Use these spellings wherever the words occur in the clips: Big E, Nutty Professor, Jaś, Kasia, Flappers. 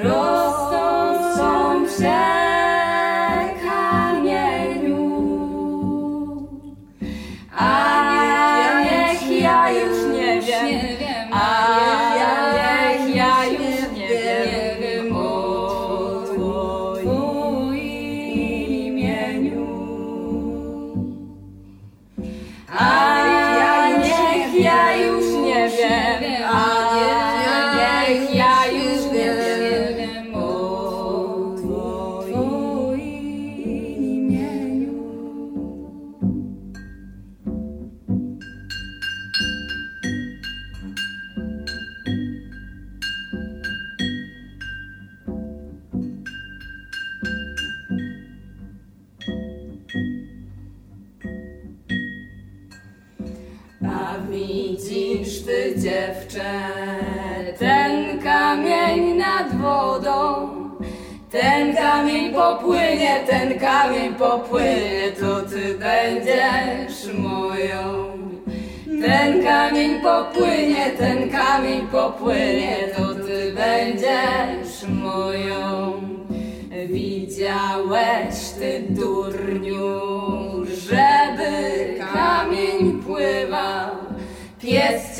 rosnącą przekamieniu. A niech ja już nie wiem, a niech ja już nie wiem o Twoim imieniu. A niech ja już nie wiem, a niech ja już nie wiem o Twoim imieniu. A widzisz ty, dziewczę, ten kamień nad wodą, ten kamień popłynie, to ty będziesz moją. Ten kamień popłynie, to ty będziesz moją. Widziałeś ty, durniu, żeby kamień pływał. Pies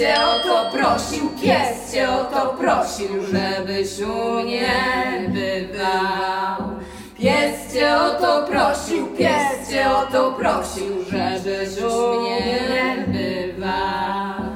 cię o to prosił, żebyś u mnie bywał. Pies cię o to prosił, żebyś u mnie bywał.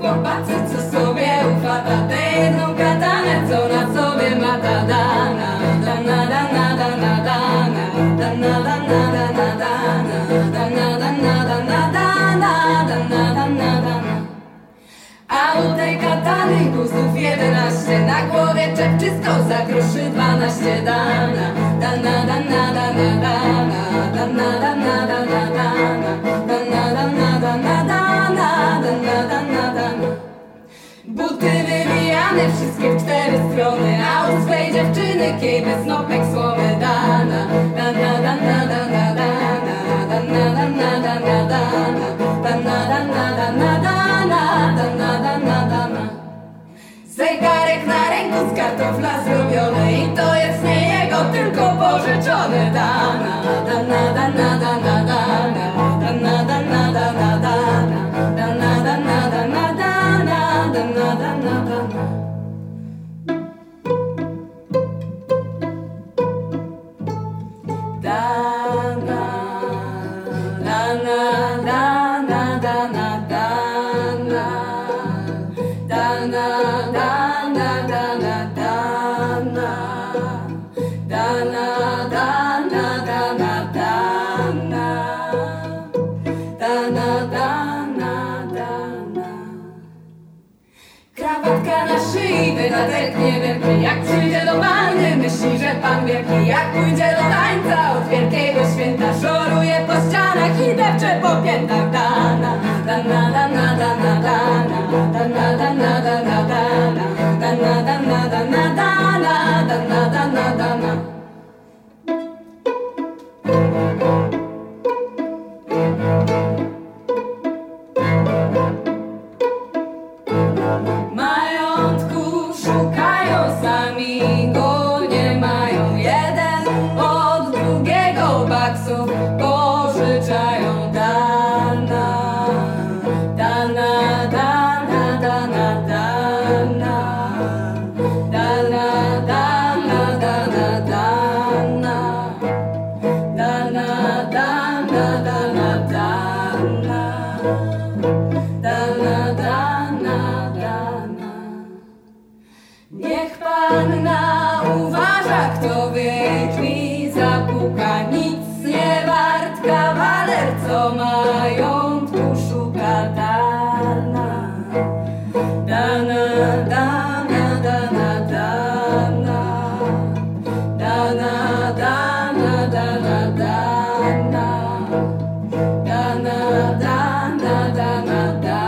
Chłopacy, co sobie uchwata tę jedną katanę, co na sobie ma ta dana, dana, dana, dana, dana, dana, dana, dana, dana, dana, dana, dana. A u tej katany guzów 11, na głowie czepczysko za groszy 12, dana, dana, dana, dana, dana, dana, dana, dana, dana, dana, dana, dana. Buty wywijane, wszystkie w 4 strony, a u swej dziewczyny kij bez nopek słomy, dana, dana, dana, dana, dana, dana, dana, dana, dana, dana, dana, dana, dana, dana. Zegarek na ręku z kartofla zrobiony i to jest nie jego, tylko pożyczony, dana, dana, dana, dana, dana, dana, dana, dana, dana. Wydatek niewielki, jak przyjdzie do wanny, myśli, że pan wielki. Jak pójdzie do tańca od wielkiego święta, szoruje po ścianach i depcze po piętach, dana, dana, dana, dana, dana, dana, dana, dana, dana, dana, dana, dana, dana, dana, dana, dana. Niech panna uważa, kto wytkwi zapuka. do majątku szuka dana, dana, dana, dana, dana, dana, dana, dana, dana, dana, dana, dana, dana, dana, dana.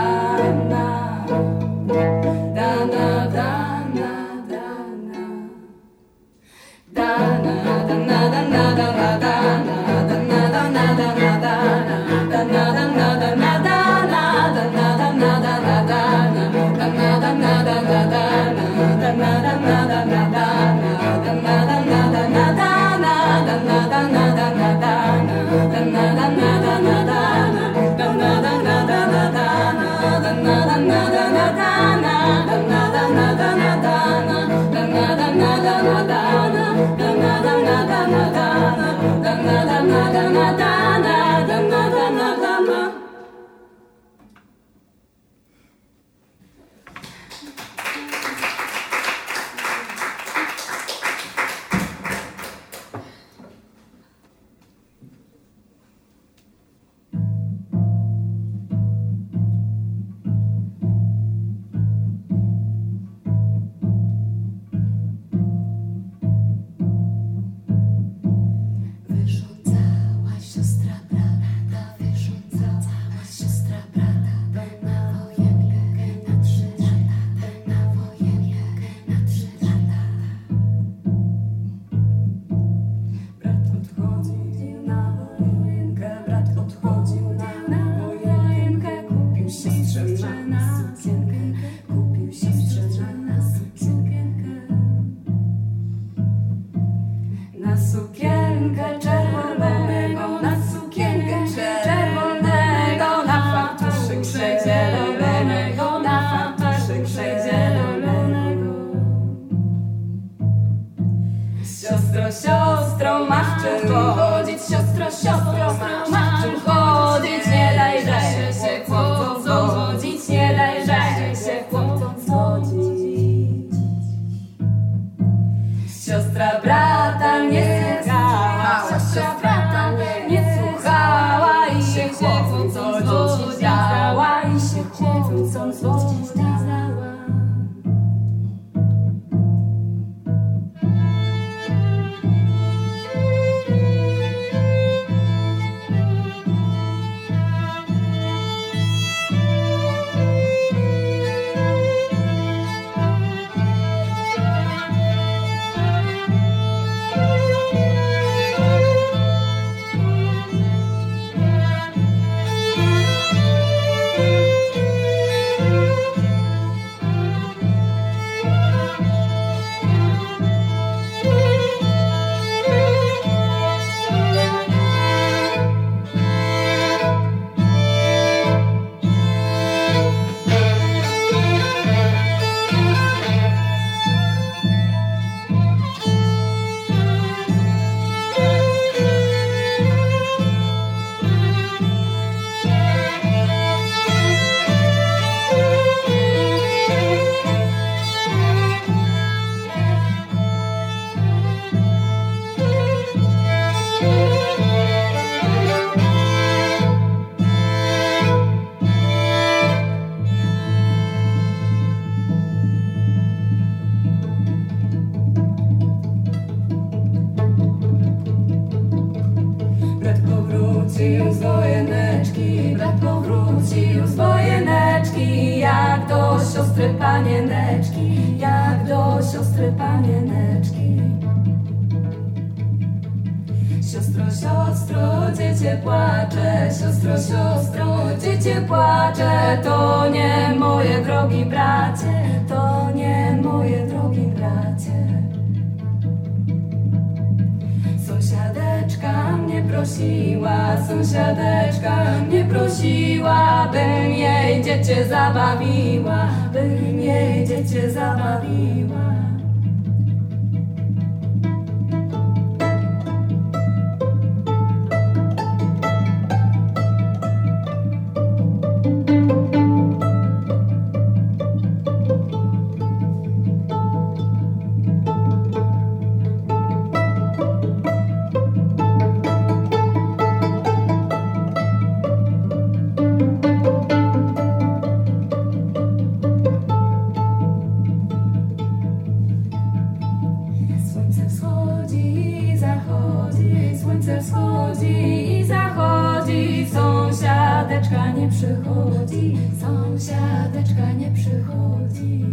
chodzi i zachodzi, sąsiadeczka nie przychodzi, sąsiadeczka nie przychodzi.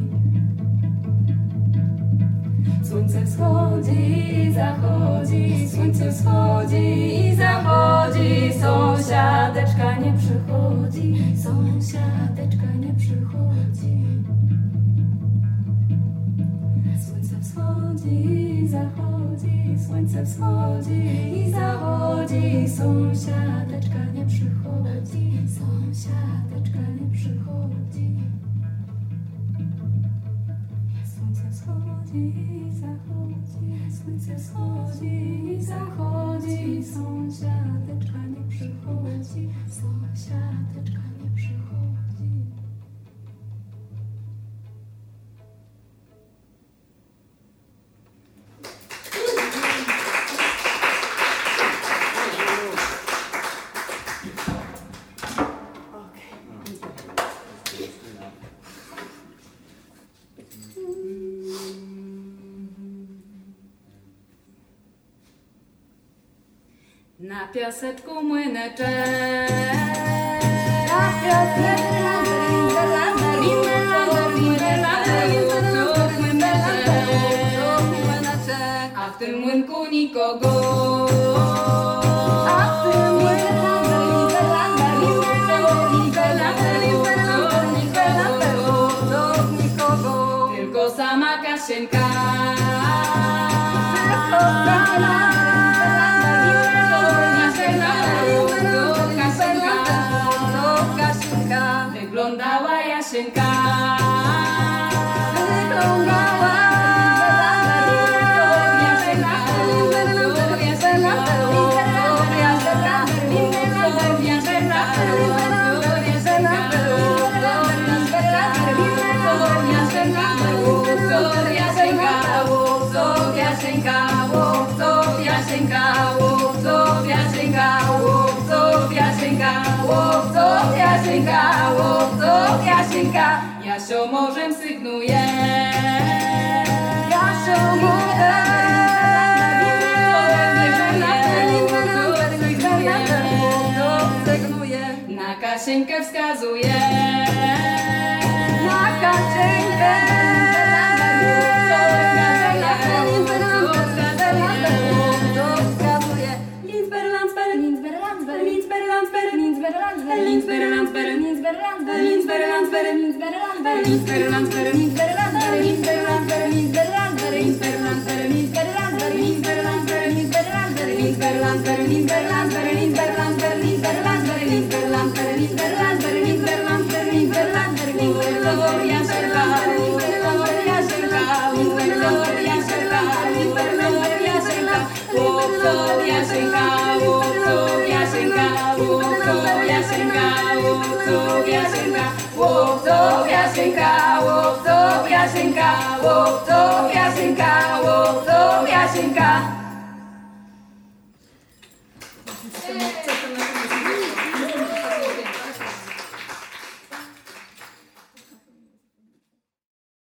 Słońce wschodzi i zachodzi, słońce wschodzi i zachodzi, sąsiadeczka nie przychodzi, sąsiadeczka nie przychodzi. Słońce wschodzi i zachodzi, słońce wschodzi i zachodzi, sąsiadeczka nie przychodzi, sąsiadeczka nie przychodzi. Słońce wschodzi i zachodzi, słońce wschodzi i zachodzi, sąsiadeczka nie przychodzi, sąsiadeczka nie przychodzi. Na piaseczku Młynecze, na piaseczku Młynecze, a w tym młynku nikogo, a w tym młynku nikogo, tylko sama Kasieńka, tylko sama. Wyglądała Jasieńka, wyglądała Jasio morzem sygnuje, Jasio morzem sygnuje, na Kasieńkę wskazuje, na Kasieńkę wskazuje, Jasieńka, łop, to Jasieńka, łop, to Jasieńka.